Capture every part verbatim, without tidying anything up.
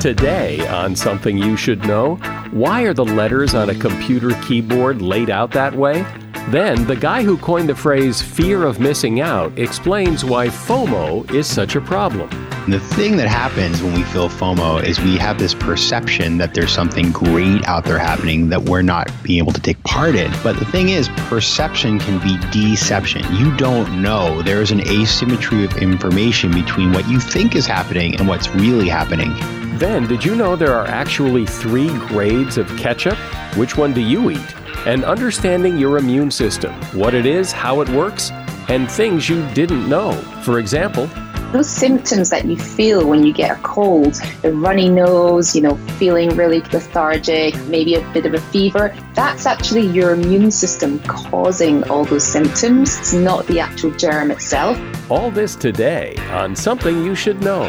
Today on Something You Should Know, why are the letters on a computer keyboard laid out that way? Then, the guy who coined the phrase fear of missing out explains why FOMO is such a problem. The thing that happens when we feel FOMO is we have this perception that there's something great out there happening that we're not being able to take part in. But the thing is, perception can be deception. You don't know. There is an asymmetry of information between what you think is happening and what's really happening. Then, did you know there are actually three grades of ketchup? Which one do you eat? And understanding your immune system, what it is, how it works, and things you didn't know. For example, those symptoms that you feel when you get a cold, the runny nose, you know, feeling really lethargic, maybe a bit of a fever, that's actually your immune system causing all those symptoms. It's not the actual germ itself. All this today on Something You Should Know.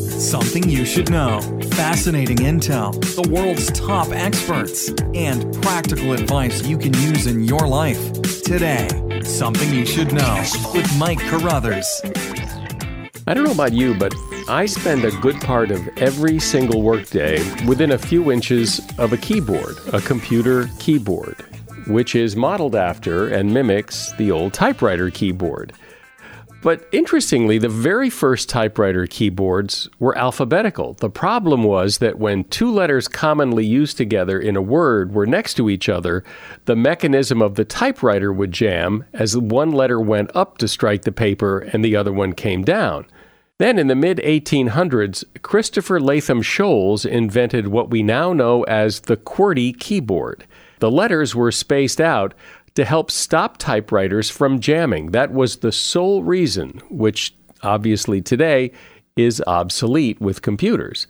Something you should know. Fascinating intel, the world's top experts, and practical advice you can use in your life. Today, Something You Should Know with Mike Carruthers. I don't know about you, but I spend a good part of every single workday within a few inches of a keyboard, a computer keyboard, which is modeled after and mimics the old typewriter keyboard. But interestingly, the very first typewriter keyboards were alphabetical. The problem was that when two letters commonly used together in a word were next to each other, the mechanism of the typewriter would jam as one letter went up to strike the paper and the other one came down. Then in the mid eighteen hundreds, Christopher Latham Sholes invented what we now know as the QWERTY keyboard. The letters were spaced out to help stop typewriters from jamming. That was the sole reason, which obviously today is obsolete with computers.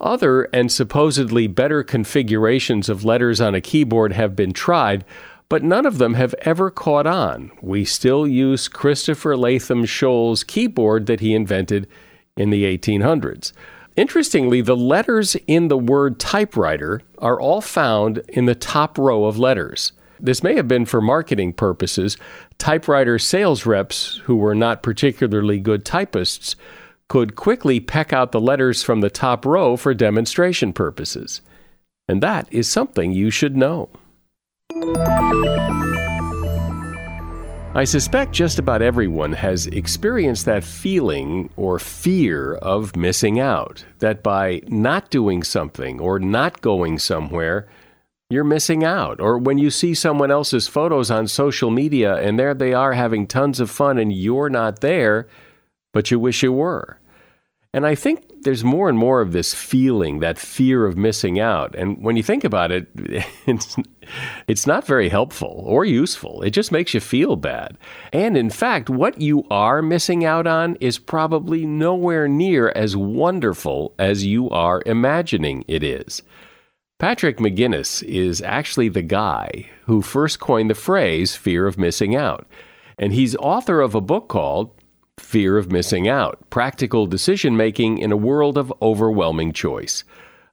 Other and supposedly better configurations of letters on a keyboard have been tried, but none of them have ever caught on. We still use Christopher Latham Sholes' keyboard that he invented in the eighteen hundreds. Interestingly, the letters in the word typewriter are all found in the top row of letters. This may have been for marketing purposes. Typewriter sales reps, who were not particularly good typists, could quickly peck out the letters from the top row for demonstration purposes. And that is something you should know. I suspect just about everyone has experienced that feeling or fear of missing out, that by not doing something or not going somewhere, you're missing out. Or when you see someone else's photos on social media and there they are having tons of fun and you're not there, but you wish you were. And I think there's more and more of this feeling, that fear of missing out. And when you think about it, it's, it's not very helpful or useful. It just makes you feel bad. And in fact, what you are missing out on is probably nowhere near as wonderful as you are imagining it is. Patrick McGinnis is actually the guy who first coined the phrase fear of missing out. And he's author of a book called Fear of Missing Out, Practical Decision-Making in a World of Overwhelming Choice.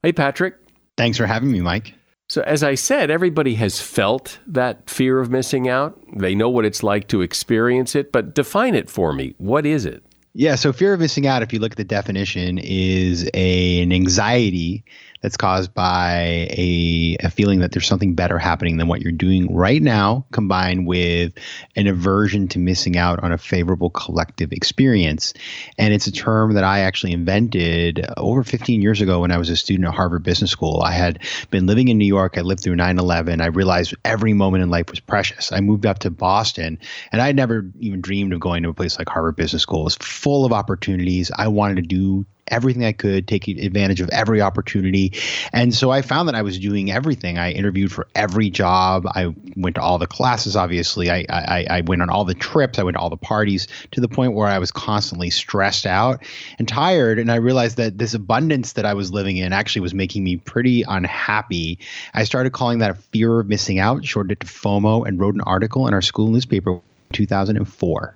Hey, Patrick. Thanks for having me, Mike. So as I said, everybody has felt that fear of missing out. They know what it's like to experience it, but define it for me. What is it? Yeah, so fear of missing out, if you look at the definition, is a, an anxiety that's caused by a, a feeling that there's something better happening than what you're doing right now, combined with an aversion to missing out on a favorable collective experience. And it's a term that I actually invented over fifteen years ago when I was a student at Harvard Business School. I had been living in New York. I lived through nine eleven. I realized every moment in life was precious. I moved up to Boston, and I had never even dreamed of going to a place like Harvard Business School. It was full of opportunities. I wanted to do everything I could, take advantage of every opportunity. And so I found that I was doing everything. I interviewed for every job. I went to all the classes, obviously. I, I, I went on all the trips. I went to all the parties, to the point where I was constantly stressed out and tired. And I realized that this abundance that I was living in actually was making me pretty unhappy. I started calling that a fear of missing out, shortened it to FOMO, and wrote an article in our school newspaper in two thousand four.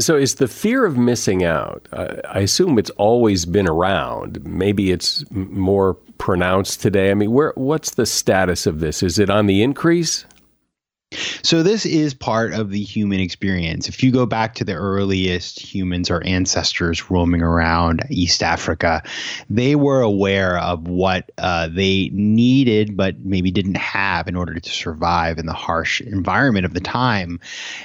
So is the fear of missing out, uh, I assume it's always been around. Maybe it's more pronounced today. I mean, where what's the status of this? Is it on the increase? So this is part of the human experience. If you go back to the earliest humans or ancestors roaming around East Africa, they were aware of what uh, they needed but maybe didn't have in order to survive in the harsh environment of the time.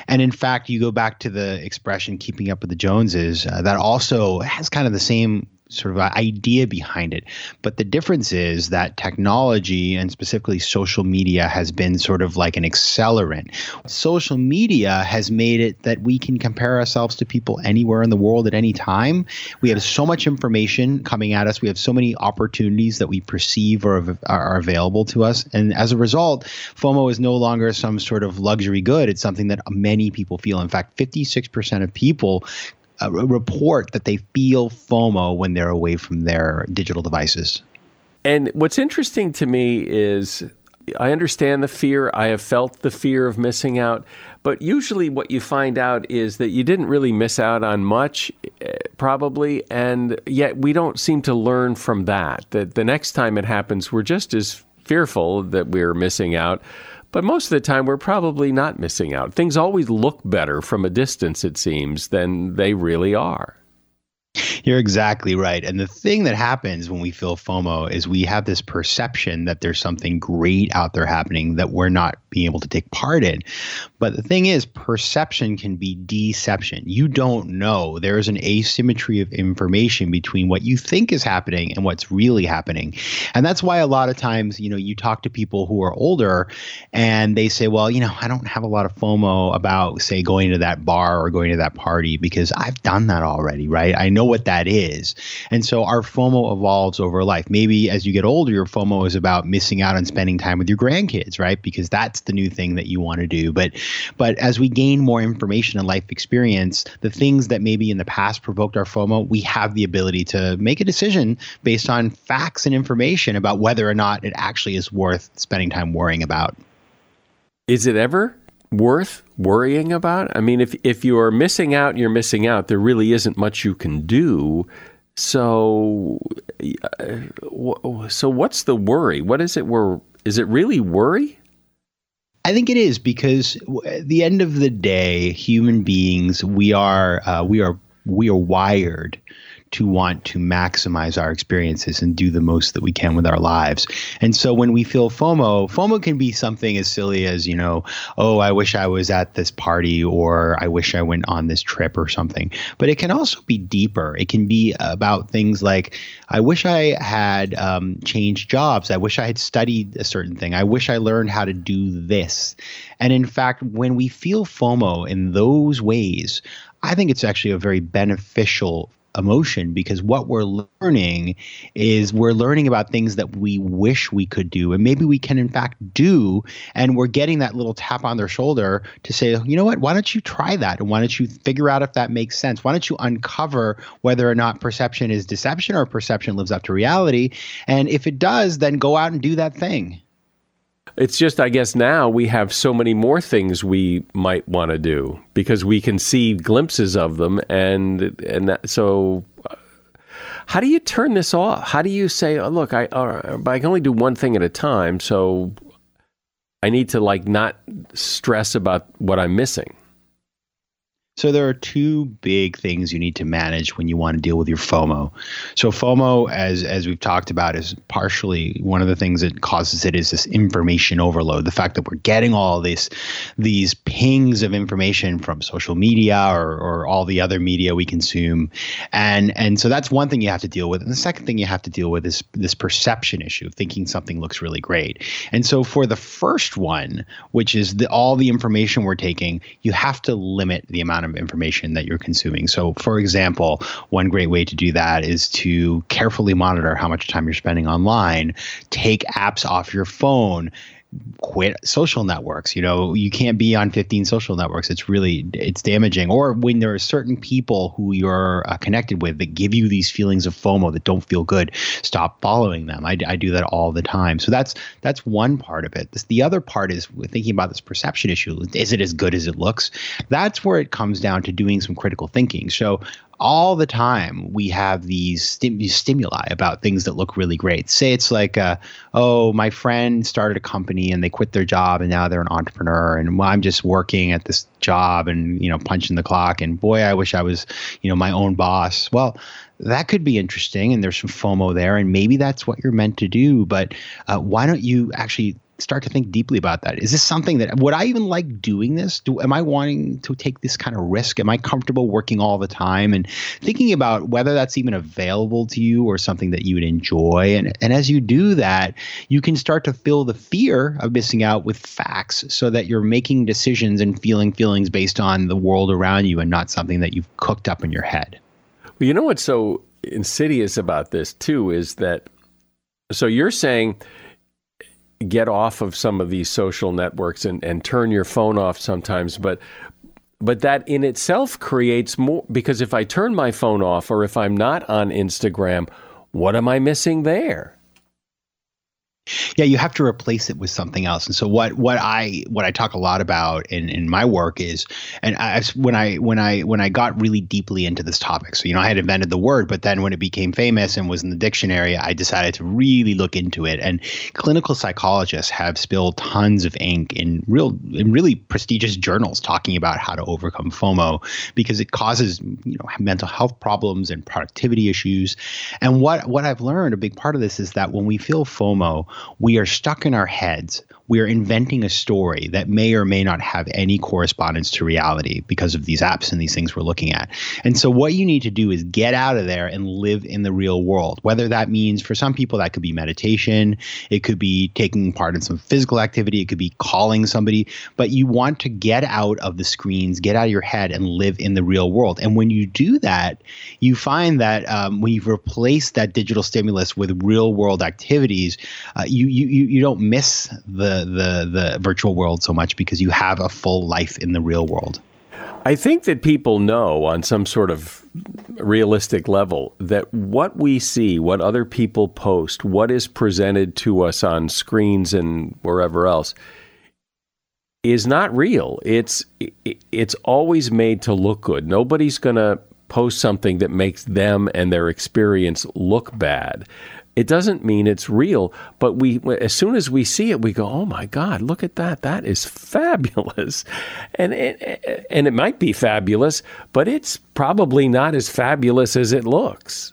And in fact, you go back to the expression keeping up with the Joneses, uh, that also has kind of the same sort of idea behind it. But the difference is that technology, and specifically social media, has been sort of like an accelerant. Social media has made it that we can compare ourselves to people anywhere in the world at any time. We have so much information coming at us. We have so many opportunities that we perceive are, are available to us. And as a result, FOMO is no longer some sort of luxury good. It's something that many people feel. In fact, fifty-six percent of people Uh, report that they feel FOMO when they're away from their digital devices. And what's interesting to me is I understand the fear. I have felt the fear of missing out. But usually what you find out is that you didn't really miss out on much, probably. And yet we don't seem to learn from that, that the next time it happens, we're just as fearful that we're missing out. But most of the time, we're probably not missing out. Things always look better from a distance, it seems, than they really are. You're exactly right. And the thing that happens when we feel FOMO is we have this perception that there's something great out there happening that we're not being able to take part in. But the thing is, perception can be deception. You don't know. There is an asymmetry of information between what you think is happening and what's really happening. And that's why a lot of times, you know, you talk to people who are older and they say, well, you know, I don't have a lot of FOMO about, say, going to that bar or going to that party because I've done that already, right? I know know what that is. And so our FOMO evolves over life. Maybe as you get older, your FOMO is about missing out on spending time with your grandkids, right? Because that's the new thing that you want to do. But but as we gain more information and life experience, the things that maybe in the past provoked our FOMO, we have the ability to make a decision based on facts and information about whether or not it actually is worth spending time worrying about. Is it ever worth worrying about? I mean, if if you're missing out, you're missing out. There really isn't much you can do. So, so what's the worry? What is it? We're, is it really worry? I think it is, because at the end of the day, human beings, we are uh, we are we are wired to want to maximize our experiences and do the most that we can with our lives. And so when we feel FOMO, FOMO can be something as silly as, you know, oh, I wish I was at this party, or I wish I went on this trip or something. But it can also be deeper. It can be about things like, I wish I had um, changed jobs. I wish I had studied a certain thing. I wish I learned how to do this. And in fact, when we feel FOMO in those ways, I think it's actually a very beneficial emotion, because what we're learning is we're learning about things that we wish we could do and maybe we can in fact do, and we're getting that little tap on their shoulder to say, you know what, why don't you try that, and why don't you figure out if that makes sense, why don't you uncover whether or not perception is deception or perception lives up to reality, and if it does, then go out and do that thing. It's just, I guess now we have so many more things we might want to do because we can see glimpses of them. And and that, so how do you turn this off? How do you say, oh, look, I, uh, I can only do one thing at a time, so I need to like not stress about what I'm missing? So there are two big things you need to manage when you want to deal with your FOMO. So FOMO, as as we've talked about, is partially one of the things that causes it is this information overload. The fact that we're getting all this, these pings of information from social media or, or all the other media we consume. And and so that's one thing you have to deal with. And the second thing you have to deal with is this perception issue of thinking something looks really great. And so for the first one, which is the, all the information we're taking, you have to limit the amount of of information that you're consuming. So for example, one great way to do that is to carefully monitor how much time you're spending online, take apps off your phone, quit social networks. You know, you can't be on fifteen social networks. It's really, it's damaging. Or when there are certain people who you're uh, connected with that give you these feelings of FOMO that don't feel good, stop following them. I, I do that all the time. So that's that's one part of it. This, the other part is thinking about this perception issue. Is it as good as it looks? That's where it comes down to doing some critical thinking. So all the time we have these stim- stimuli about things that look really great. Say it's like, uh, oh, my friend started a company and they quit their job and now they're an entrepreneur, and well, I'm just working at this job and, you know, punching the clock, and boy, I wish I was, you know, my own boss. Well, that could be interesting, and there's some FOMO there, and maybe that's what you're meant to do, but uh, why don't you actually start to think deeply about that? Is this something that, would I even like doing this? Do, am I wanting to take this kind of risk? Am I comfortable working all the time? And thinking about whether that's even available to you or something that you would enjoy. And, and as you do that, you can start to fill the fear of missing out with facts so that you're making decisions and feeling feelings based on the world around you and not something that you've cooked up in your head. Well, you know what's so insidious about this too is that, so you're saying, get off of some of these social networks and, and turn your phone off sometimes. But but that in itself creates more, because if I turn my phone off or if I'm not on Instagram, what am I missing there? Yeah, you have to replace it with something else. And so what what I what I talk a lot about in, in my work is, and I, when I when I when I got really deeply into this topic, so you know I had invented the word, but then when it became famous and was in the dictionary, I decided to really look into it. And clinical psychologists have spilled tons of ink in real in really prestigious journals talking about how to overcome FOMO, because it causes, you know, mental health problems and productivity issues. And what what I've learned, a big part of this is that when we feel FOMO, we are stuck in our heads. We are inventing a story that may or may not have any correspondence to reality because of these apps and these things we're looking at. And so what you need to do is get out of there and live in the real world, whether that means, for some people, that could be meditation. It could be taking part in some physical activity. It could be calling somebody. But you want to get out of the screens, get out of your head, and live in the real world. And when you do that, you find that um, when you've replaced that digital stimulus with real world activities, uh, you, you, you don't miss the the the virtual world so much because you have a full life in the real world. I think that people know on some sort of realistic level that what we see, what other people post, what is presented to us on screens and wherever else is not real. It's it's always made to look good. Nobody's going to post something that makes them and their experience look bad. It doesn't mean it's real, but we, as soon as we see it, we go, oh my God, look at that. That is fabulous. And it, and it might be fabulous, but it's probably not as fabulous as it looks.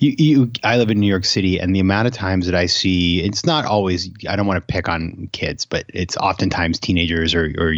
You, you, I live in New York City, and the amount of times that I see, it's not always, I don't want to pick on kids, but it's oftentimes teenagers or, or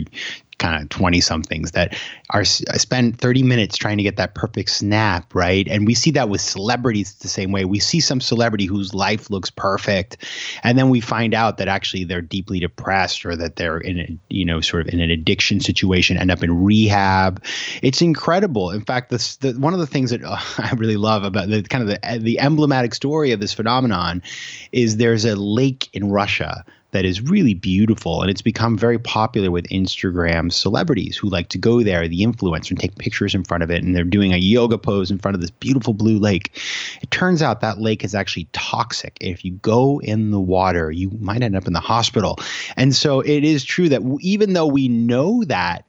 kind of twenty somethings that are spend thirty minutes trying to get that perfect snap, right? And we see that with celebrities the same way. We see some celebrity whose life looks perfect, and then we find out that actually they're deeply depressed, or that they're in a, you know, sort of in an addiction situation, end up in rehab. It's incredible. In fact, this the, one of the things that uh, I really love about the kind of the, the emblematic story of this phenomenon is there's a lake in Russia that is really beautiful, and it's become very popular with Instagram celebrities who like to go there, the influencer, and take pictures in front of it, and they're doing a yoga pose in front of this beautiful blue lake. It turns out that lake is actually toxic. If you go in the water, you might end up in the hospital. And so it is true that even though we know that,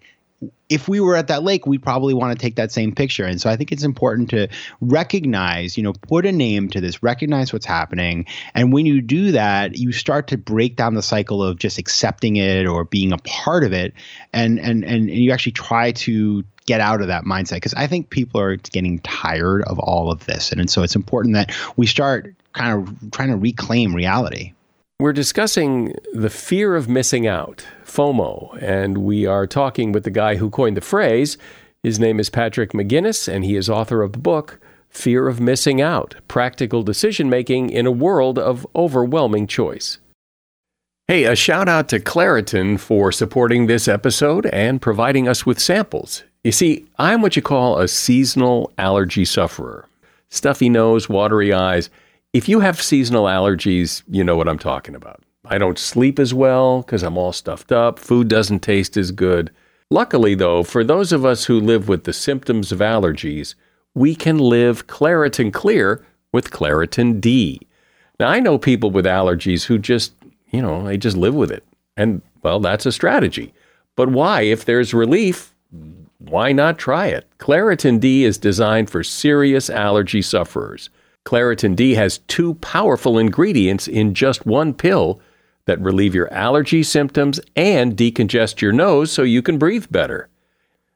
if we were at that lake, we probably want to take that same picture. And so I think it's important to recognize, you know, put a name to this, recognize what's happening. And when you do that, you start to break down the cycle of just accepting it or being a part of it. And and and, and you actually try to get out of that mindset, because I think people are getting tired of all of this. And, and so it's important that we start kind of trying to reclaim reality. We're discussing the fear of missing out, FOMO, and we are talking with the guy who coined the phrase. His name is Patrick McGinnis, and he is author of the book, Fear of Missing Out, Practical Decision-Making in a World of Overwhelming Choice. Hey, a shout out to Claritin for supporting this episode and providing us with samples. You see, I'm what you call a seasonal allergy sufferer. Stuffy nose, watery eyes. If you have seasonal allergies, you know what I'm talking about. I don't sleep as well because I'm all stuffed up. Food doesn't taste as good. Luckily, though, for those of us who live with the symptoms of allergies, we can live Claritin Clear with Claritin-D. Now, I know people with allergies who just, you know, they just live with it. And, well, that's a strategy. But why? If there's relief, why not try it? Claritin-D is designed for serious allergy sufferers. Claritin-D has two powerful ingredients in just one pill that relieve your allergy symptoms and decongest your nose so you can breathe better.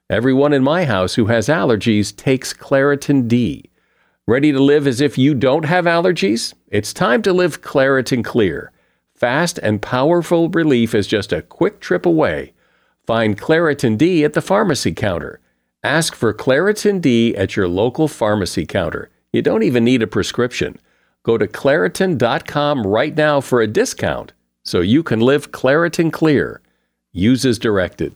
Everyone in my house who has allergies takes Claritin-D. Ready to live as if you don't have allergies? It's time to live Claritin Clear. Fast and powerful relief is just a quick trip away. Find Claritin-D at the pharmacy counter. Ask for Claritin-D at your local pharmacy counter. You don't even need a prescription. Go to Claritin dot com right now for a discount so you can live Claritin Clear. Use as directed.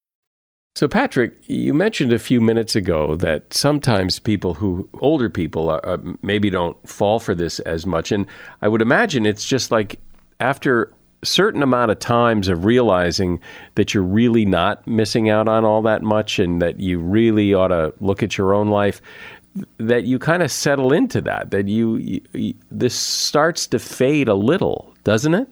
So, Patrick, you mentioned a few minutes ago that sometimes people who, older people, are, uh, maybe don't fall for this as much. And I would imagine it's just like after a certain amount of times of realizing that you're really not missing out on all that much and that you really ought to look at your own life, that you kind of settle into that, that you, you this starts to fade a little, doesn't it?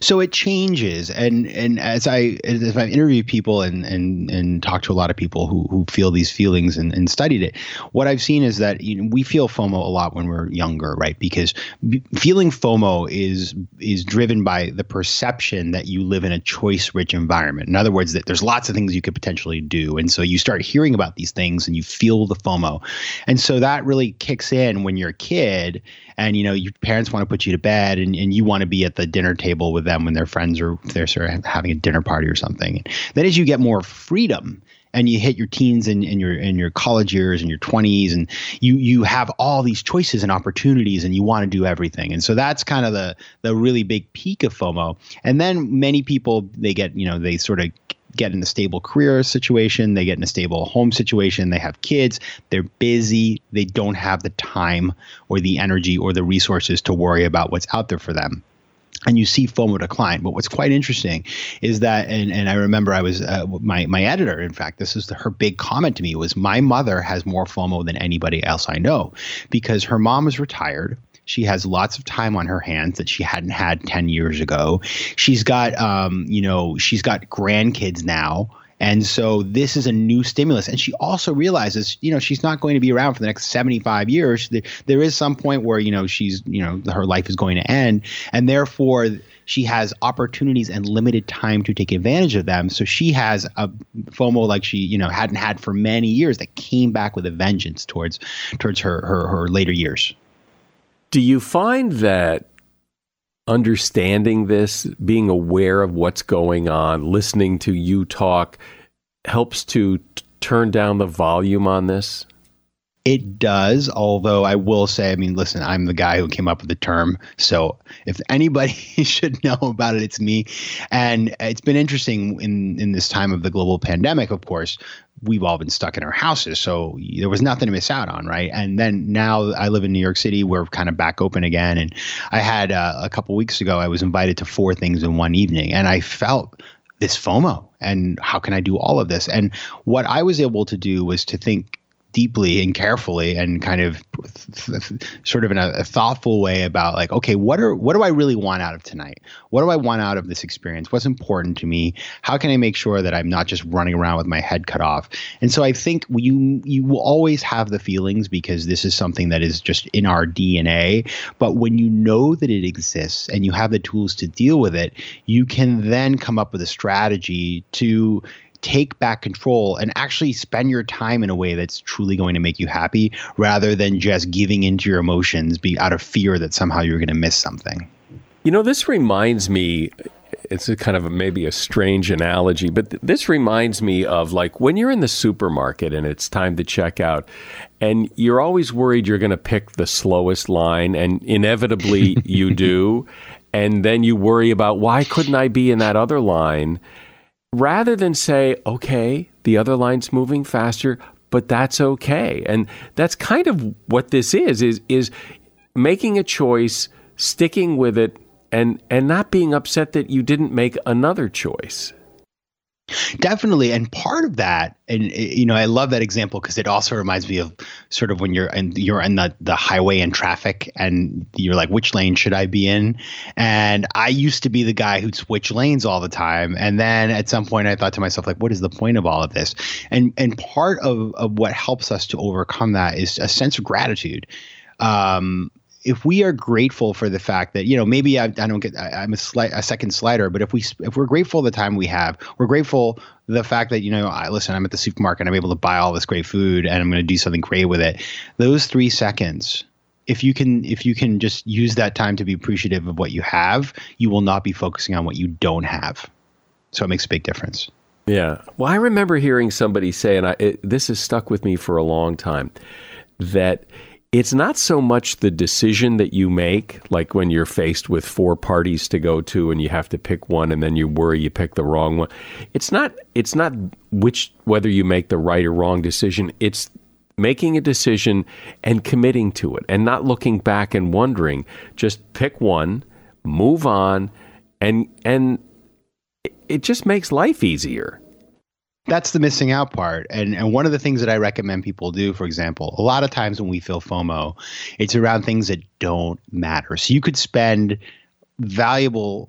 So it changes, and and as I as I interview people and and and talk to a lot of people who who feel these feelings and, and studied it, what I've seen is that, you know, we feel FOMO a lot when we're younger, right? Because b- feeling FOMO is is driven by the perception that you live in a choice-rich environment. In other words, that there's lots of things you could potentially do, and so you start hearing about these things and you feel the FOMO, and so that really kicks in when you're a kid, and you know your parents want to put you to bed, and and you want to be at the dinner table with them when their friends are they're sort of having a dinner party or something. Then as you get more freedom and you hit your teens and, and your and your college years and your twenties, and you you have all these choices and opportunities, and you want to do everything. And so that's kind of the the really big peak of FOMO. And then many people, they get, you know, they sort of get in a stable career situation, they get in a stable home situation, they have kids, they're busy, they don't have the time or the energy or the resources to worry about what's out there for them. And you see FOMO decline. But what's quite interesting is that, and, and I remember I was, uh, my, my editor, in fact, this is the, her big comment to me was, my mother has more FOMO than anybody else I know, because her mom is retired. She has lots of time on her hands that she hadn't had ten years ago. She's got, um, you know, she's got grandkids now. And so this is a new stimulus. And she also realizes, you know, she's not going to be around for the next seventy-five years. There is some point where, you know, she's, you know, her life is going to end. And therefore, she has opportunities and limited time to take advantage of them. So she has a FOMO like she, you know, hadn't had for many years that came back with a vengeance towards towards her her, her later years. Do you find that understanding this, being aware of what's going on, listening to you talk, helps to t- turn down the volume on this? It does, although I will say, I mean, listen, I'm the guy who came up with the term. So if anybody should know about it, it's me. And it's been interesting in, in this time of the global pandemic, of course. We've all been stuck in our houses, so there was nothing to miss out on, right? And then now I live in New York City. We're kind of back open again. And I had uh, a couple weeks ago, I was invited to four things in one evening, and I felt this FOMO. And how can I do all of this? And what I was able to do was to think deeply and carefully and kind of th- th- sort of in a, a thoughtful way about like, okay, what are what do I really want out of tonight? What do I want out of this experience? What's important to me? How can I make sure that I'm not just running around with my head cut off? And so I think you you will always have the feelings because this is something that is just in our D N A. But when you know that it exists and you have the tools to deal with it, you can then come up with a strategy to take back control and actually spend your time in a way that's truly going to make you happy rather than just giving into your emotions be out of fear that somehow you're going to miss something. You know, this reminds me, it's a kind of a, maybe a strange analogy, but th- this reminds me of like when you're in the supermarket and it's time to check out and you're always worried you're going to pick the slowest line and inevitably you do. And then you worry about why couldn't I be in that other line? Rather than say, okay, the other line's moving faster, but that's okay. And that's kind of what this is, is, is making a choice, sticking with it, and, and not being upset that you didn't make another choice. Definitely. And part of that, and, you know, I love that example because it also reminds me of sort of when you're in, you're in the, the highway and traffic and you're like, which lane should I be in? And I used to be the guy who'd switch lanes all the time. And then at some point I thought to myself, like, what is the point of all of this? And and part of, of what helps us to overcome that is a sense of gratitude. Um If we are grateful for the fact that, you know, maybe I, I don't get, I, I'm a, sli- a second slider, but if we, if we're grateful the time we have, we're grateful the fact that, you know, I listen, I'm at the supermarket, I'm able to buy all this great food and I'm going to do something great with it. Those three seconds, if you can, if you can just use that time to be appreciative of what you have, you will not be focusing on what you don't have. So it makes a big difference. Yeah. Well, I remember hearing somebody say, and I, it, this has stuck with me for a long time, that it's not so much the decision that you make, like when you're faced with four parties to go to and you have to pick one and then you worry you pick the wrong one. It's not it's not which whether you make the right or wrong decision. It's making a decision and committing to it and not looking back and wondering. Just pick one, move on, and and it just makes life easier. That's the missing out part. And and one of the things that I recommend people do, for example, a lot of times when we feel FOMO, it's around things that don't matter. So you could spend valuable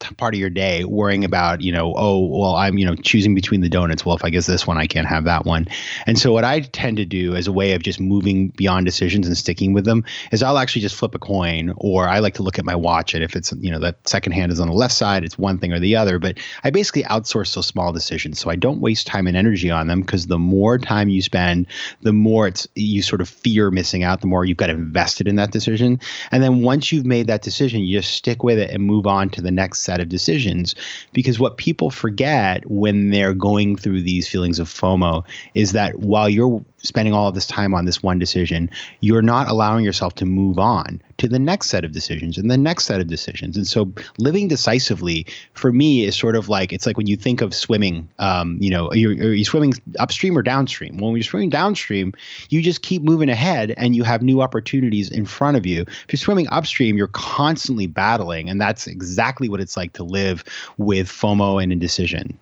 t- part of your day worrying about, you know, oh, well, I'm, you know, choosing between the donuts. Well, if I get this one, I can't have that one. And so what I tend to do as a way of just moving beyond decisions and sticking with them is I'll actually just flip a coin, or I like to look at my watch. And if it's, you know, that second hand is on the left side, it's one thing or the other. But I basically outsource those small decisions. So I don't waste time and energy on them, because the more time you spend, the more it's you sort of fear missing out, the more you've got invested in that decision. And then once you've made that decision, you just stick with it and move on to the next set of decisions. Because what people forget when they're going through these feelings of FOMO is that while you're spending all of this time on this one decision, you're not allowing yourself to move on to the next set of decisions and the next set of decisions. And so living decisively for me is sort of like, it's like when you think of swimming, um, you know, are you, are you swimming upstream or downstream? Well, when you're swimming downstream, you just keep moving ahead and you have new opportunities in front of you. If you're swimming upstream, you're constantly battling. And that's exactly what it's like to live with FOMO and indecision.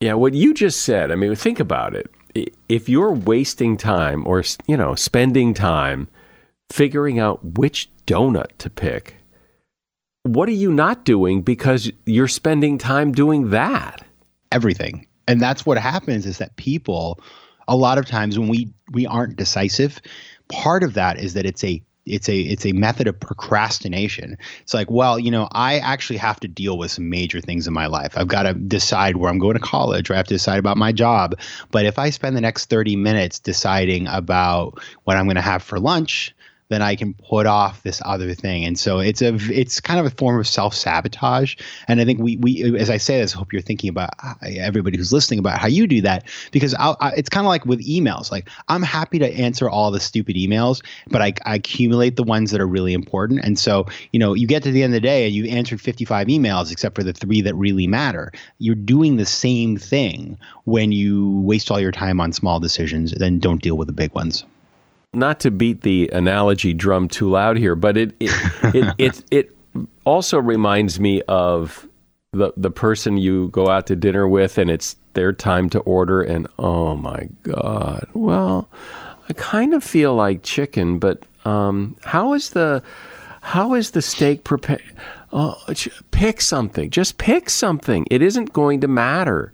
Yeah, what you just said, I mean, think about it. If you're wasting time or, you know, spending time figuring out which donut to pick, what are you not doing because you're spending time doing that? Everything. And that's what happens, is that people, a lot of times when we, we aren't decisive, part of that is that it's a It's a it's a method of procrastination. It's like, well, you know, I actually have to deal with some major things in my life. I've got to decide where I'm going to college, or I have to decide about my job. But if I spend the next thirty minutes deciding about what I'm going to have for lunch, then I can put off this other thing. And so it's a it's kind of a form of self-sabotage. And I think we, we as I say this, I hope you're thinking about, everybody who's listening, about how you do that. Because I'll, I, it's kind of like with emails. Like, I'm happy to answer all the stupid emails, but I, I accumulate the ones that are really important. And so, you know, you get to the end of the day and you answered fifty-five emails except for the three that really matter. You're doing the same thing when you waste all your time on small decisions and then don't deal with the big ones. Not to beat the analogy drum too loud here, but it it it, it it also reminds me of the the person you go out to dinner with, and it's their time to order, and oh my God, well, I kind of feel like chicken, but um, how is the how is the steak prepared? Oh, pick something, just pick something. It isn't going to matter,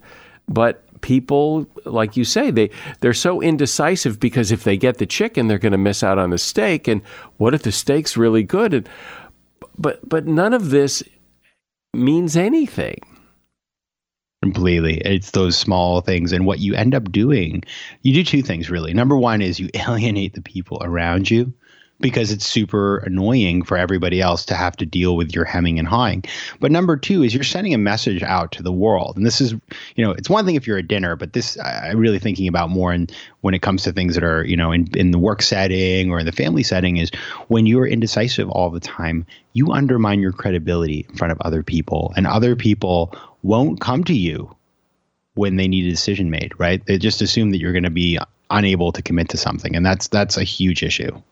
but. People, like you say, they, they're so indecisive because if they get the chicken, they're going to miss out on the steak. And what if the steak's really good? And, but but none of this means anything. Completely. It's those small things. And what you end up doing, you do two things, really. Number one is you alienate the people around you, because it's super annoying for everybody else to have to deal with your hemming and hawing. But number two is you're sending a message out to the world. And this is, you know, it's one thing if you're at dinner, but this I'm really thinking about more in, when it comes to things that are, you know, in, in the work setting or in the family setting, is when you're indecisive all the time, you undermine your credibility in front of other people. And other people won't come to you when they need a decision made, right? They just assume that you're going to be unable to commit to something. And that's that's a huge issue.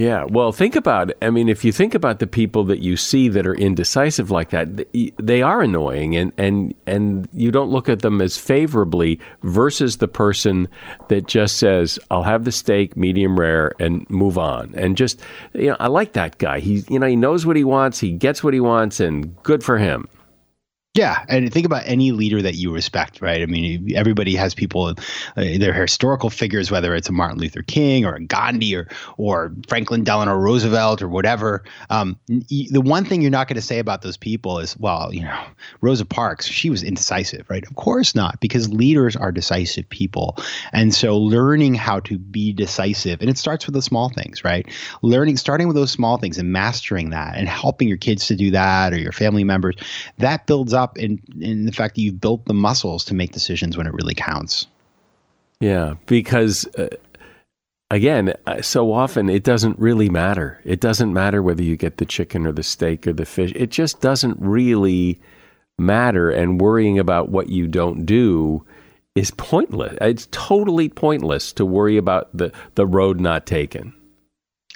Yeah, well, think about it. I mean, if you think about the people that you see that are indecisive like that, they are annoying, and, and, and you don't look at them as favorably versus the person that just says, I'll have the steak, medium rare, and move on. And just, you know, I like that guy. He, you know, he knows what he wants, he gets what he wants, and good for him. Yeah. And think about any leader that you respect, right? I mean, everybody has people, uh, they're historical figures, whether it's a Martin Luther King or a Gandhi or or Franklin Delano Roosevelt or whatever. Um, the one thing you're not going to say about those people is, well, you know, Rosa Parks, she was indecisive, right? Of course not, because leaders are decisive people. And so learning how to be decisive, and it starts with the small things, right? Learning, starting with those small things and mastering that and helping your kids to do that or your family members, that builds up. Up in, in the fact that you've built the muscles to make decisions when it really counts. Yeah, because uh, again, so often it doesn't really matter. It doesn't matter whether you get the chicken or the steak or the fish. It just doesn't really matter. And worrying about what you don't do is pointless. It's totally pointless to worry about the, the road not taken.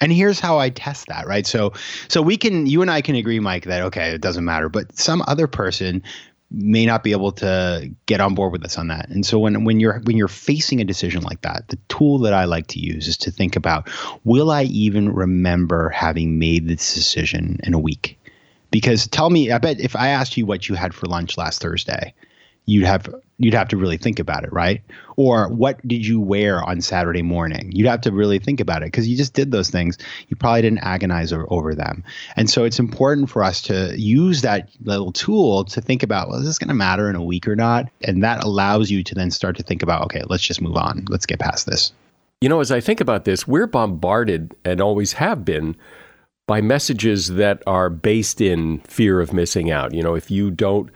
And here's how I test that, right? So so we can, you and I can agree, Mike, that, okay, it doesn't matter. But some other person may not be able to get on board with us on that. And so when when you're when you're facing a decision like that, the tool that I like to use is to think about, will I even remember having made this decision in a week? Because tell me, I bet if I asked you what you had for lunch last Thursday, you'd have you'd have to really think about it, right? Or what did you wear on Saturday morning? You'd have to really think about it, because you just did those things. You probably didn't agonize over, over them. And so it's important for us to use that little tool to think about, well, is this going to matter in a week or not? And that allows you to then start to think about, okay, let's just move on. Let's get past this. You know, as I think about this, we're bombarded, and always have been, by messages that are based in fear of missing out. You know, if you don't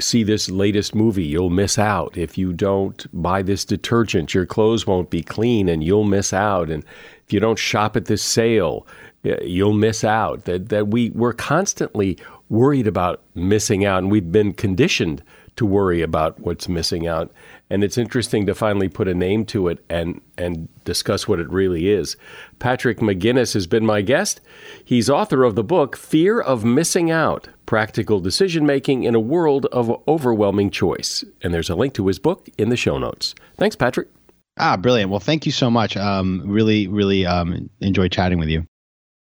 see this latest movie, you'll miss out. If you don't buy this detergent, your clothes won't be clean and you'll miss out. And if you don't shop at this sale, you'll miss out. That that we, we're constantly worried about missing out, and we've been conditioned to worry about what's missing out. And it's interesting to finally put a name to it and, and discuss what it really is. Patrick McGinnis has been my guest. He's author of the book, Fear of Missing Out, Practical Decision-Making in a World of Overwhelming Choice. And there's a link to his book in the show notes. Thanks, Patrick. Ah, brilliant. Well, thank you so much. Um, really, really um, enjoyed chatting with you.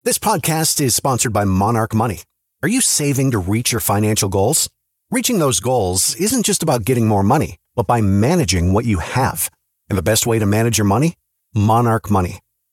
This podcast is sponsored by Monarch Money. Are you saving to reach your financial goals? Reaching those goals isn't just about getting more money, but by managing what you have. And the best way to manage your money? Monarch Money.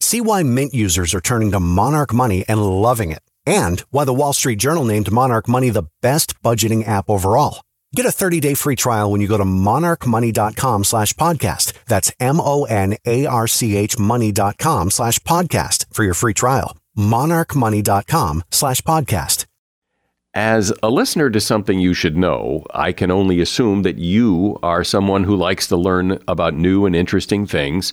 See why Mint users are turning to Monarch Money and loving it, and why the Wall Street Journal named Monarch Money the best budgeting app overall. Get a thirty-day free trial when you go to monarch money dot com slash podcast. That's M O N A R C H money dot com slash podcast for your free trial. monarch money dot com slash podcast. As a listener to Something You Should Know, I can only assume that you are someone who likes to learn about new and interesting things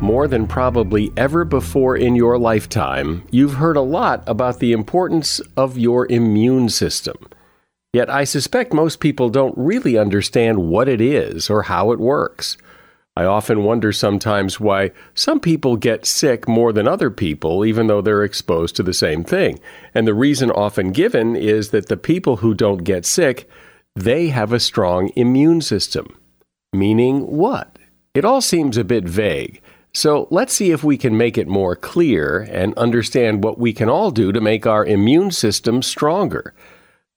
more than probably ever before in your lifetime, you've heard a lot about the importance of your immune system. Yet I suspect most people don't really understand what it is or how it works. I often wonder sometimes why some people get sick more than other people, even though they're exposed to the same thing. And the reason often given is that the people who don't get sick, they have a strong immune system. Meaning what? It all seems a bit vague. So let's see if we can make it more clear and understand what we can all do to make our immune system stronger.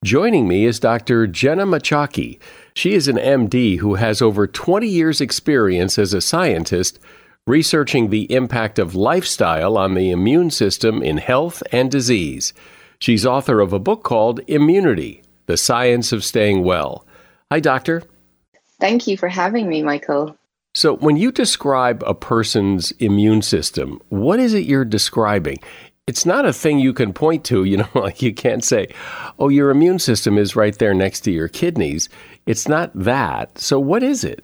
Joining me is Doctor Jenna Macciochi. She is an M D who has over twenty years' experience as a scientist researching the impact of lifestyle on the immune system in health and disease. She's author of a book called Immunity: The Science of Staying Well. Hi, Doctor. Thank you for having me, Michael. So when you describe a person's immune system, what is it you're describing? It's not a thing you can point to, you know, like you can't say, oh, your immune system is right there next to your kidneys. It's not that. So what is it?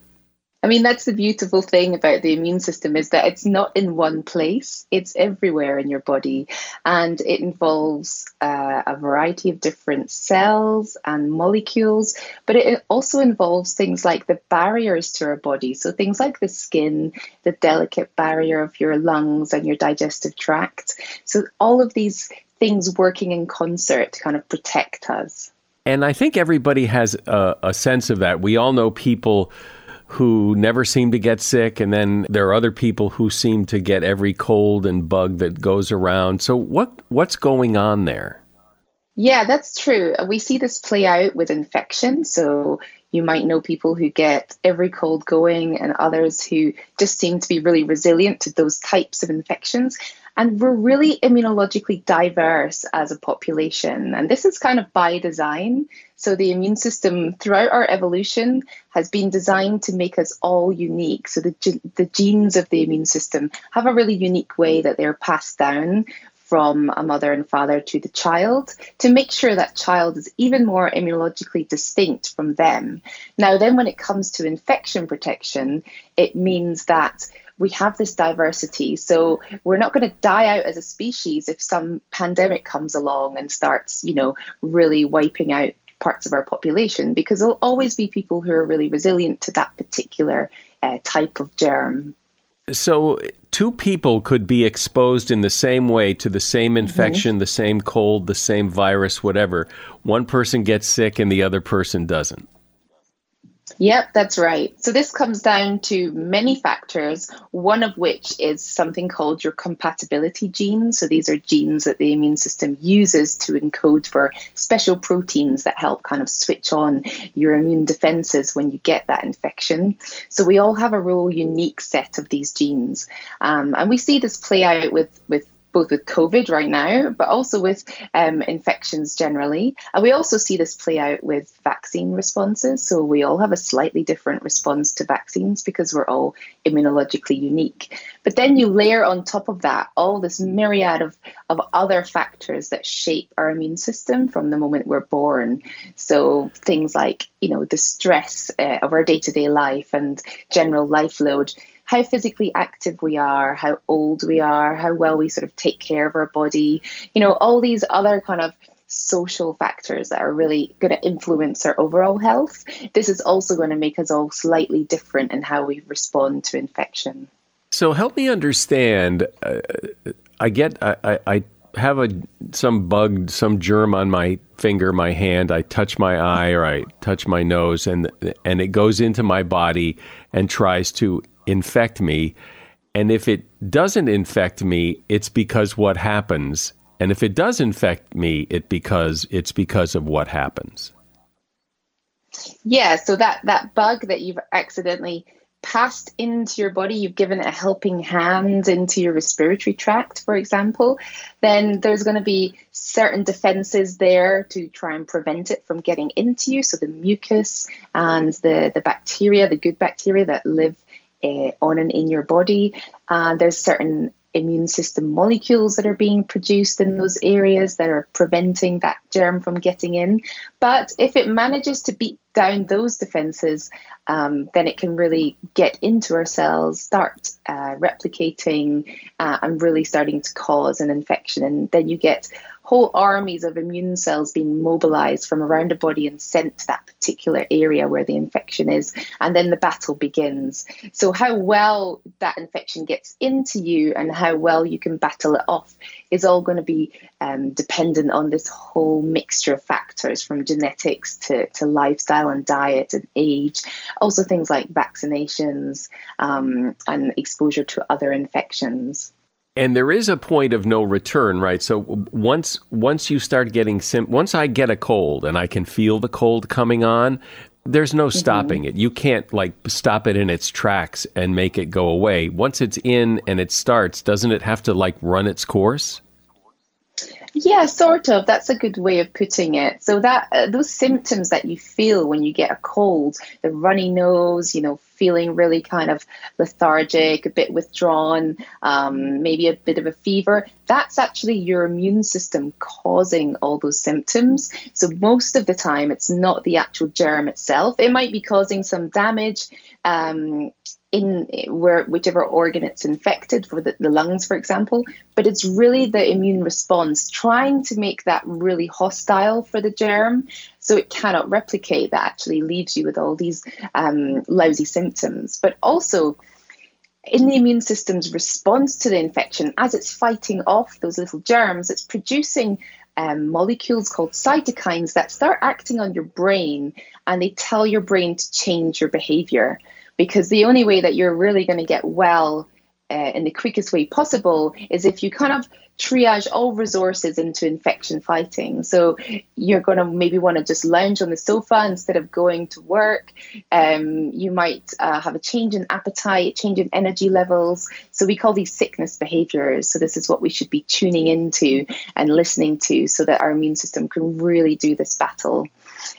I mean, that's the beautiful thing about the immune system is that it's not in one place. It's everywhere in your body. And it involves uh, a variety of different cells and molecules. But it also involves things like the barriers to our body. So things like the skin, the delicate barrier of your lungs and your digestive tract. So all of these things working in concert to kind of protect us. And I think everybody has a, a sense of that. We all know people who never seem to get sick, and then there are other people who seem to get every cold and bug that goes around. So what what's going on there? Yeah, that's true. We see this play out with infection. So you might know people who get every cold going and others who just seem to be really resilient to those types of infections. And we're really immunologically diverse as a population. And this is kind of by design. So the immune system throughout our evolution has been designed to make us all unique. So the, ge- the genes of the immune system have a really unique way that they're passed down from a mother and father to the child to make sure that child is even more immunologically distinct from them. Now, then when it comes to infection protection, it means that we have this diversity. So we're not going to die out as a species if some pandemic comes along and starts, you know, really wiping out parts of our population, because there'll always be people who are really resilient to that particular uh, type of germ. So two people could be exposed in the same way to the same infection, mm-hmm. the same cold, the same virus, whatever. One person gets sick and the other person doesn't. Yep, that's right. So this comes down to many factors, one of which is something called your compatibility genes. So these are genes that the immune system uses to encode for special proteins that help kind of switch on your immune defenses when you get that infection. So we all have a real unique set of these genes. Um, and we see this play out with, with both with COVID right now, but also with um, infections generally. And we also see this play out with vaccine responses. So we all have a slightly different response to vaccines because we're all immunologically unique. But then you layer on top of that all this myriad of, of other factors that shape our immune system from the moment we're born. So things like, you know, the stress uh, of our day-to-day life and general life load, how physically active we are, how old we are, how well we sort of take care of our body, you know, all these other kind of social factors that are really going to influence our overall health. This is also going to make us all slightly different in how we respond to infection. So help me understand, uh, I get, I, I have a some bug, some germ on my finger, my hand, I touch my eye or I touch my nose and and it goes into my body and tries to infect me. And if it doesn't infect me, it's because what happens. And if it does infect me, it because it's because of what happens. Yeah, so that, that bug that you've accidentally passed into your body, you've given a helping hand into your respiratory tract, for example, then there's going to be certain defenses there to try and prevent it from getting into you. So the mucus and the, the bacteria, the good bacteria that live Uh, on and in your body. Uh, there's certain immune system molecules that are being produced in those areas that are preventing that germ from getting in. But if it manages to beat down those defenses, um, then it can really get into our cells, start uh, replicating uh, and really starting to cause an infection. And then you get whole armies of immune cells being mobilized from around the body and sent to that particular area where the infection is. And then the battle begins. So how well that infection gets into you and how well you can battle it off is all going to be um, dependent on this whole mixture of factors, from genetics to, to lifestyle and diet and age. Also things like vaccinations um, and exposure to other infections. And there is a point of no return, right? So once once you start getting sim- once I get a cold and I can feel the cold coming on, there's no stopping mm-hmm. it. You can't like stop it in its tracks and make it go away. Once it's in and it starts, doesn't it have to like run its course? Yeah, sort of. That's a good way of putting it. So that uh, those symptoms that you feel when you get a cold, the runny nose, you know, feeling really kind of lethargic, a bit withdrawn, um, maybe a bit of a fever, that's actually your immune system causing all those symptoms. So most of the time, it's not the actual germ itself. It might be causing some damage um, in where whichever organ it's infected, for the, the lungs, for example, but it's really the immune response trying to make that really hostile for the germ so it cannot replicate. That actually leaves you with all these um, lousy symptoms. But also in the immune system's response to the infection, as it's fighting off those little germs, it's producing Um, molecules called cytokines that start acting on your brain, and they tell your brain to change your behavior, because the only way that you're really going to get well uh, in the quickest way possible is if you kind of triage all resources into infection fighting. So you're going to maybe want to just lounge on the sofa instead of going to work. Um, you might uh, have a change in appetite, change in energy levels. So we call these sickness behaviors. So this is what we should be tuning into and listening to so that our immune system can really do this battle.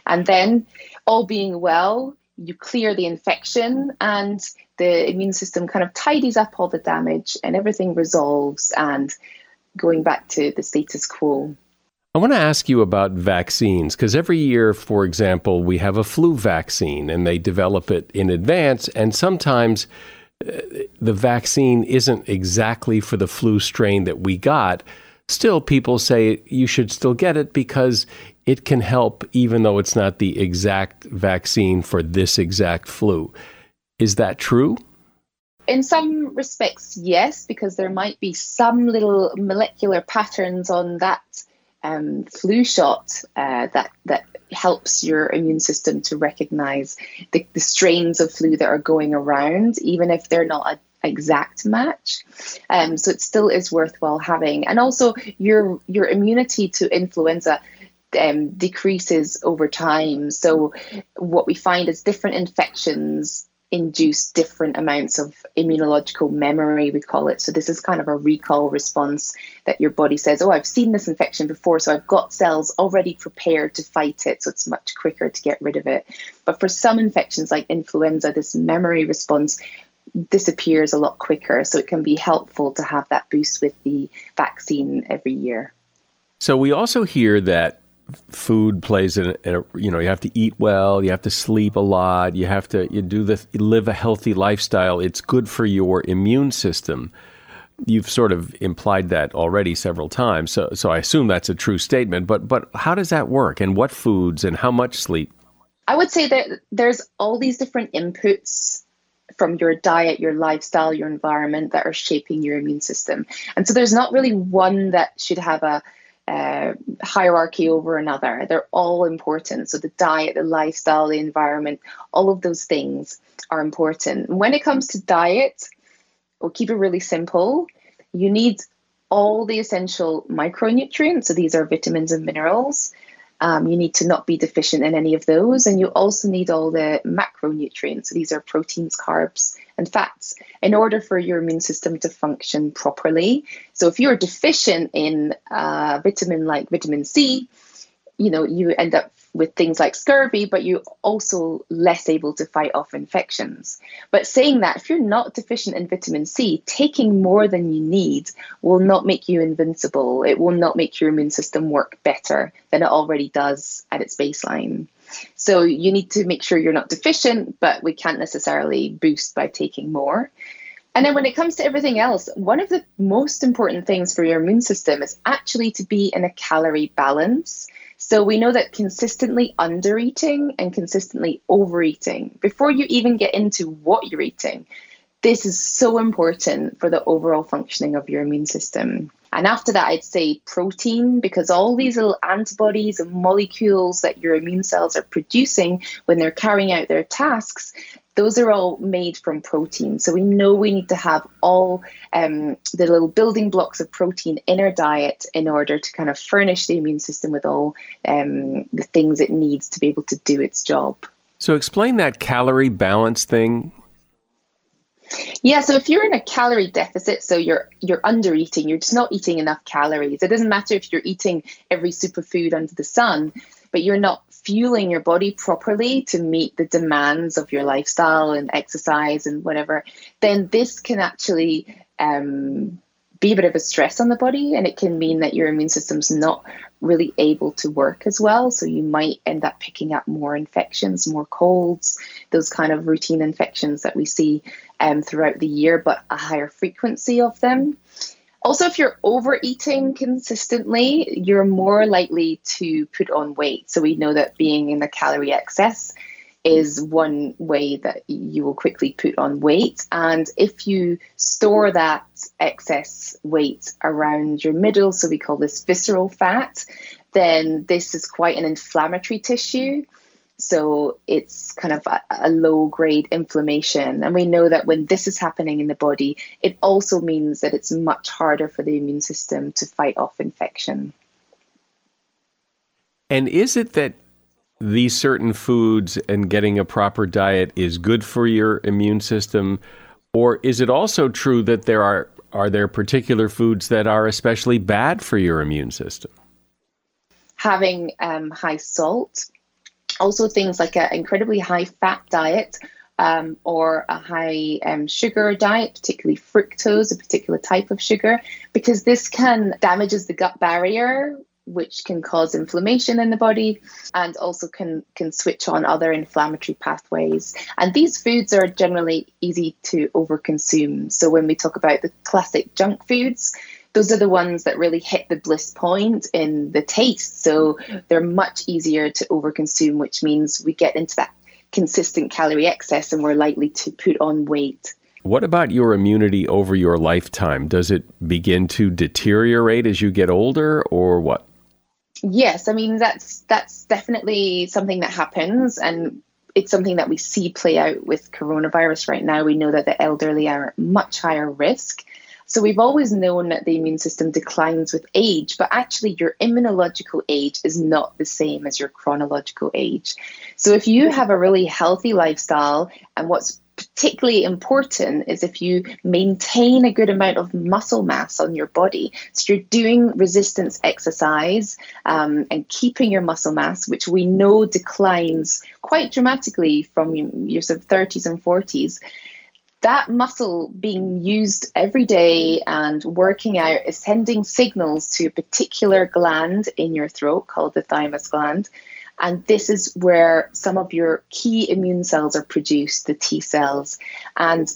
And then, all being well, you clear the infection and the immune system kind of tidies up all the damage and everything resolves and going back to the status quo. I want to ask you about vaccines, because every year, for example, we have a flu vaccine and they develop it in advance. And sometimes uh, the vaccine isn't exactly for the flu strain that we got. Still, people say you should still get it because it can help, even though it's not the exact vaccine for this exact flu. Is that true? In some respects, yes, because there might be some little molecular patterns on that um, flu shot uh, that that helps your immune system to recognize the, the strains of flu that are going around, even if they're not a exact match. Um, so it still is worthwhile having. And also your your immunity to influenza um, decreases over time. So what we find is different infections induce different amounts of immunological memory, we call it. So this is kind of a recall response that your body says, oh, I've seen this infection before, so I've got cells already prepared to fight it, so it's much quicker to get rid of it. But for some infections like influenza, this memory response disappears a lot quicker, so it can be helpful to have that boost with the vaccine every year. So we also hear that food plays in a, you know, you have to eat well, you have to sleep a lot, you have to you do the you live a healthy lifestyle. It's good for your immune system. You've sort of implied that already several times, so so I assume that's a true statement. But but how does that work, and what foods, and how much sleep? I would say that there's all these different inputs from your diet, your lifestyle, your environment that are shaping your immune system. And so there's not really one that should have a uh, hierarchy over another. They're all important. So the diet, the lifestyle, the environment, all of those things are important. When it comes to diet, we'll keep it really simple. You need all the essential micronutrients. So these are vitamins and minerals. Um, you need to not be deficient in any of those. And you also need all the macronutrients. So these are proteins, carbs, and fats in order for your immune system to function properly. So if you're deficient in uh, vitamin like vitamin C, you know, you end up with things like scurvy, but you're also less able to fight off infections. But saying that, if you're not deficient in vitamin C, taking more than you need will not make you invincible. It will not make your immune system work better than it already does at its baseline. So you need to make sure you're not deficient, but we can't necessarily boost by taking more. And then when it comes to everything else, one of the most important things for your immune system is actually to be in a calorie balance. So we know that consistently undereating and consistently overeating, before you even get into what you're eating, this is so important for the overall functioning of your immune system. And after that, I'd say protein, because all these little antibodies and molecules that your immune cells are producing when they're carrying out their tasks, those are all made from protein. So we know we need to have all um, the little building blocks of protein in our diet in order to kind of furnish the immune system with all um, the things it needs to be able to do its job. So explain that calorie balance thing. Yeah, so if you're in a calorie deficit, so you're you're under eating, you're just not eating enough calories. It doesn't matter if you're eating every superfood under the sun, but you're not fueling your body properly to meet the demands of your lifestyle and exercise and whatever, then this can actually um, be a bit of a stress on the body, and it can mean that your immune system's not really able to work as well. So you might end up picking up more infections, more colds, those kind of routine infections that we see um, throughout the year, but a higher frequency of them. Also, if you're overeating consistently, you're more likely to put on weight. So we know that being in the calorie excess is one way that you will quickly put on weight. And if you store that excess weight around your middle, so we call this visceral fat, then this is quite an inflammatory tissue. So it's kind of a, a low-grade inflammation. And we know that when this is happening in the body, it also means that it's much harder for the immune system to fight off infection. And is it that these certain foods and getting a proper diet is good for your immune system? Or is it also true that there are, are there particular foods that are especially bad for your immune system? Having um, high salt. Also things like an incredibly high fat diet um, or a high um, sugar diet, particularly fructose, a particular type of sugar, because this can damages the gut barrier, which can cause inflammation in the body and also can, can switch on other inflammatory pathways. And these foods are generally easy to overconsume. So when we talk about the classic junk foods, those are the ones that really hit the bliss point in the taste. So they're much easier to overconsume, which means we get into that consistent calorie excess and we're likely to put on weight. What about your immunity over your lifetime? Does it begin to deteriorate as you get older, or what? Yes, I mean, that's that's definitely something that happens, and it's something that we see play out with coronavirus right now. We know that the elderly are at much higher risk. So we've always known that the immune system declines with age, but actually your immunological age is not the same as your chronological age. So if you have a really healthy lifestyle, and what's particularly important is if you maintain a good amount of muscle mass on your body. So you're doing resistance exercise um, and keeping your muscle mass, which we know declines quite dramatically from your sort of thirties and forties. That muscle being used every day and working out is sending signals to a particular gland in your throat called the thymus gland. And this is where some of your key immune cells are produced, the T cells. And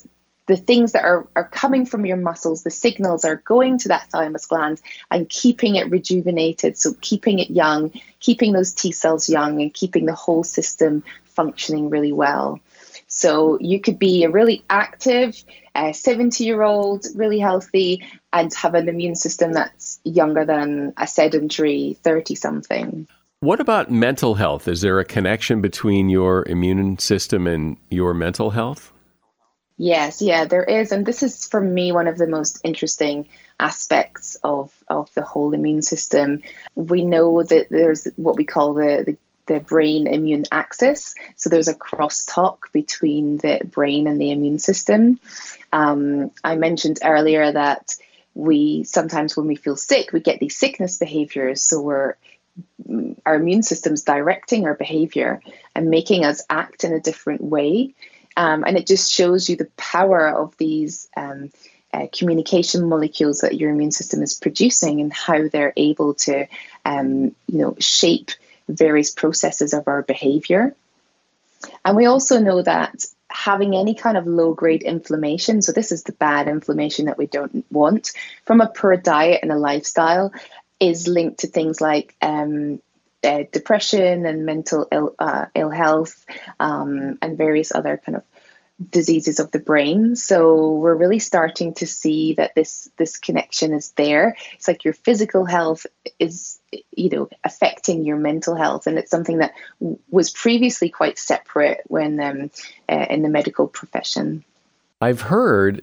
the things that are, are coming from your muscles, the signals are going to that thymus gland and keeping it rejuvenated. So keeping it young, keeping those T cells young, and keeping the whole system functioning really well. So you could be a really active seventy-year-old, really healthy, and have an immune system that's younger than a sedentary thirty-something. What about mental health? Is there a connection between your immune system and your mental health? Yes, yeah, there is. And this is, for me, one of the most interesting aspects of, of the whole immune system. We know that there's what we call the, the, the brain immune axis. So there's a crosstalk between the brain and the immune system. Um, I mentioned earlier that we sometimes when we feel sick, we get these sickness behaviors. So we're our immune system's directing our behavior and making us act in a different way. Um, and it just shows you the power of these um, uh, communication molecules that your immune system is producing and how they're able to, um, you know, shape various processes of our behavior. And we also know that having any kind of low-grade inflammation, so this is the bad inflammation that we don't want, from a poor diet and a lifestyle, is linked to things like um, uh, depression and mental ill, uh, ill health um, and various other kind of diseases of the brain. So we're really starting to see that this this connection is there. It's like your physical health is, you know, affecting your mental health, and it's something that w- was previously quite separate when um, uh, in the medical profession. I've heard,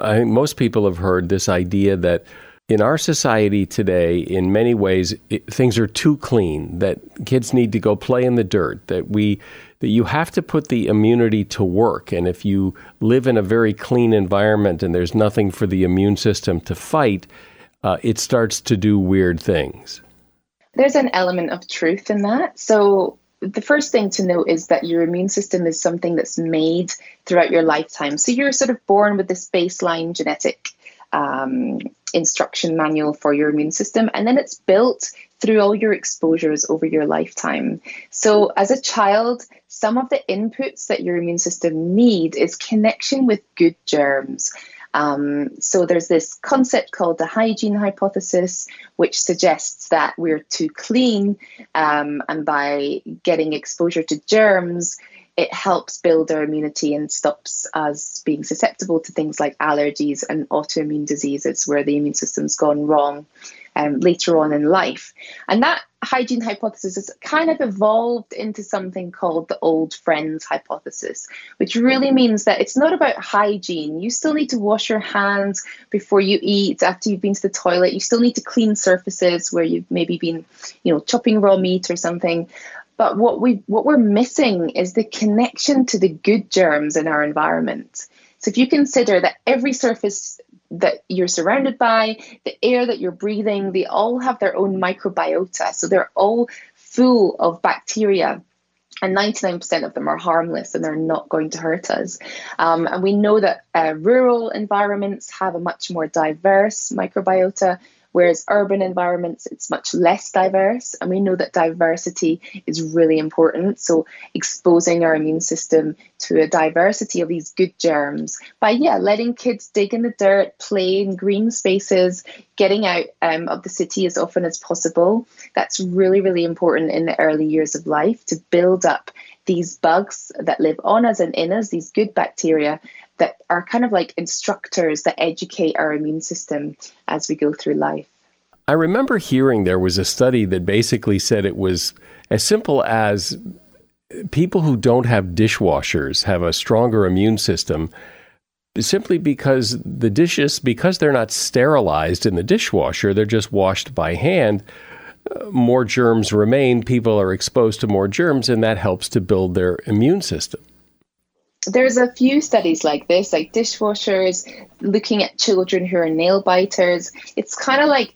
I think most people have heard this idea that in our society today, in many ways, it, things are too clean, that kids need to go play in the dirt, that we that you have to put the immunity to work. And if you live in a very clean environment and there's nothing for the immune system to fight, uh, it starts to do weird things. There's an element of truth in that. So the first thing to note is that your immune system is something that's made throughout your lifetime. So you're sort of born with this baseline genetic um instruction manual for your immune system, and then it's built through all your exposures over your lifetime. So as a child, some of the inputs that your immune system need is connection with good germs. Um, so there's this concept called the hygiene hypothesis, which suggests that we're too clean, um, and by getting exposure to germs, it helps build our immunity and stops us being susceptible to things like allergies and autoimmune diseases where the immune system's gone wrong um, later on in life. And that hygiene hypothesis has kind of evolved into something called the old friends hypothesis, which really means that it's not about hygiene. You still need to wash your hands before you eat, after you've been to the toilet. You still need to clean surfaces where you've maybe been, you know, chopping raw meat or something. But what we what we're missing is the connection to the good germs in our environment. So if you consider that every surface that you're surrounded by, the air that you're breathing, they all have their own microbiota. So they're all full of bacteria. And ninety-nine percent of them are harmless and they're not going to hurt us. Um, and we know that uh, rural environments have a much more diverse microbiota, whereas urban environments, it's much less diverse. And we know that diversity is really important. So exposing our immune system to a diversity of these good germs by, yeah, letting kids dig in the dirt, play in green spaces, getting out um, of the city as often as possible. That's really, really important in the early years of life to build up these bugs that live on us and in us, these good bacteria that are kind of like instructors that educate our immune system as we go through life. I remember hearing there was a study that basically said it was as simple as people who don't have dishwashers have a stronger immune system simply because the dishes, because they're not sterilized in the dishwasher, they're just washed by hand, more germs remain, people are exposed to more germs, and that helps to build their immune system. There's a few studies like this, like dishwashers, looking at children who are nail biters. It's kind of like,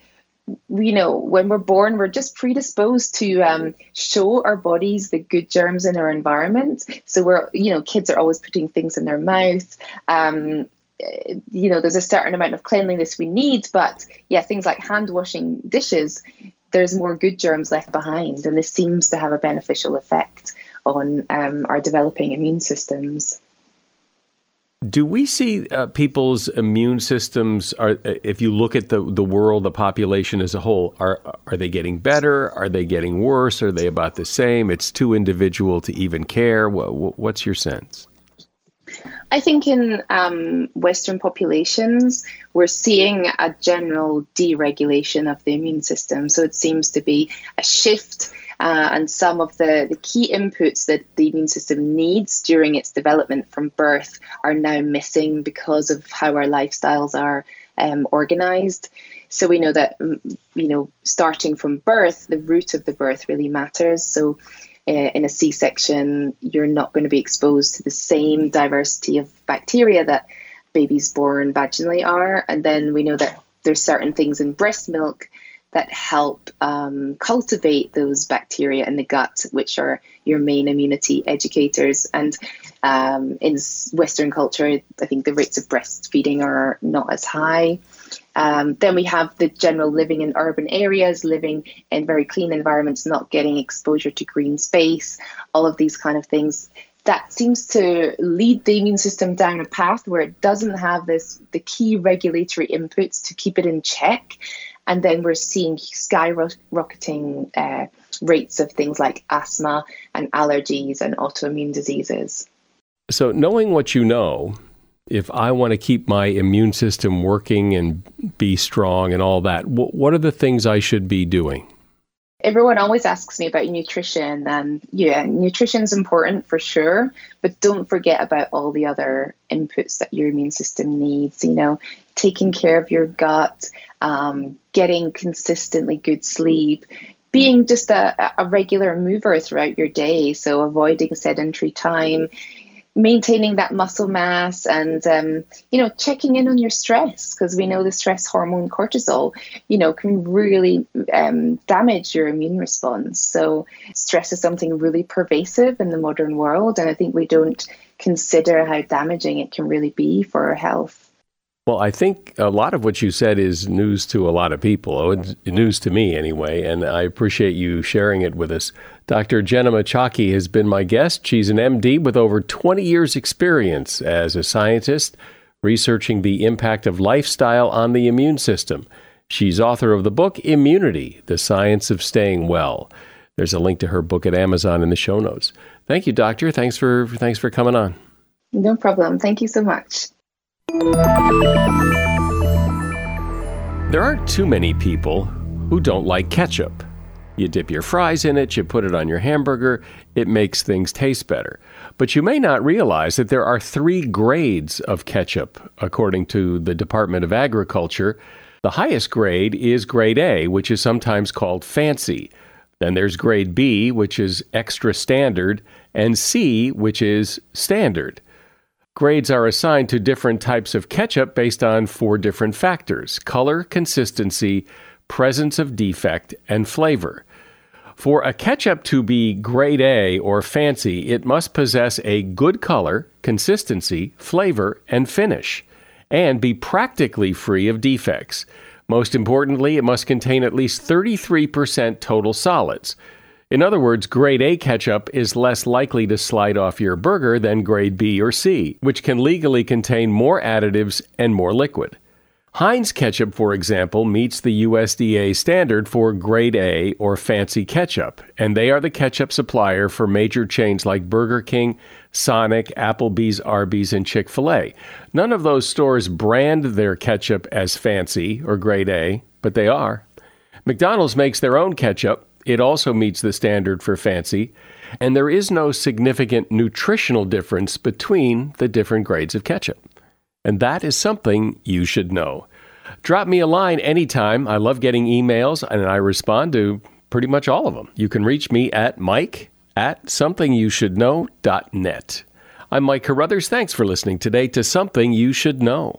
you know, when we're born, we're just predisposed to um, show our bodies the good germs in our environment. So we're, you know, kids are always putting things in their mouth. Um, you know, there's a certain amount of cleanliness we need, but yeah, things like hand washing dishes, there's more good germs left behind. And this seems to have a beneficial effect on um, our developing immune systems. Do we see uh, people's immune systems, are, if you look at the, the world, the population as a whole, are are they getting better? Are they getting worse? Are they about the same? It's too individual to even care. What, what's your sense? I think in um, Western populations, we're seeing a general deregulation of the immune system. So it seems to be a shift Uh, and some of the, the key inputs that the immune system needs during its development from birth are now missing because of how our lifestyles are um, organized. So we know that, you know, starting from birth, the root of the birth really matters. So uh, in a C-section, you're not going to be exposed to the same diversity of bacteria that babies born vaginally are. And then we know that there's certain things in breast milk that help um, cultivate those bacteria in the gut, which are your main immunity educators. And um, in Western culture, I think the rates of breastfeeding are not as high. Um, then we have the general living in urban areas, living in very clean environments, not getting exposure to green space, all of these kind of things. That seems to lead the immune system down a path where it doesn't have this the key regulatory inputs to keep it in check. And then we're seeing skyrocketing uh, rates of things like asthma and allergies and autoimmune diseases. So knowing what you know, if I want to keep my immune system working and be strong and all that, wh- what are the things I should be doing? Everyone always asks me about nutrition, and yeah, nutrition's important for sure, but don't forget about all the other inputs that your immune system needs, you know, taking care of your gut, um, getting consistently good sleep, being just a, a regular mover throughout your day, so avoiding sedentary time, maintaining that muscle mass and, um, you know, checking in on your stress, because we know the stress hormone cortisol, you know, can really um, damage your immune response. So stress is something really pervasive in the modern world. And I think we don't consider how damaging it can really be for our health. Well, I think a lot of what you said is news to a lot of people, oh, it's news to me anyway, and I appreciate you sharing it with us. Doctor Jenna Macciochi has been my guest. She's an M D with over twenty years experience as a scientist researching the impact of lifestyle on the immune system. She's author of the book, Immunity: The Science of Staying Well. There's a link to her book at Amazon in the show notes. Thank you, Doctor. Thanks for, thanks for coming on. No problem. Thank you so much. There aren't too many people who don't like ketchup. You dip your fries in it, you put it on your hamburger, it makes things taste better. But you may not realize that there are three grades of ketchup, according to the Department of Agriculture. The highest grade is grade A, which is sometimes called fancy. Then there's grade B, which is extra standard, and C, which is standard. Grades are assigned to different types of ketchup based on four different factors: color, consistency, presence of defect, and flavor. For a ketchup to be grade A or fancy, it must possess a good color, consistency, flavor, and finish, and be practically free of defects. Most importantly, it must contain at least thirty-three percent total solids. In other words, grade A ketchup is less likely to slide off your burger than grade B or C, which can legally contain more additives and more liquid. Heinz ketchup, for example, meets the U S D A standard for grade A or fancy ketchup, and they are the ketchup supplier for major chains like Burger King, Sonic, Applebee's, Arby's, and Chick-fil-A. None of those stores brand their ketchup as fancy or grade A, but they are. McDonald's makes their own ketchup. It also meets the standard for fancy, and there is no significant nutritional difference between the different grades of ketchup. And that is something you should know. Drop me a line anytime. I love getting emails, and I respond to pretty much all of them. You can reach me at mike at somethingyoushouldknow.net. I'm Mike Carruthers. Thanks for listening today to Something You Should Know.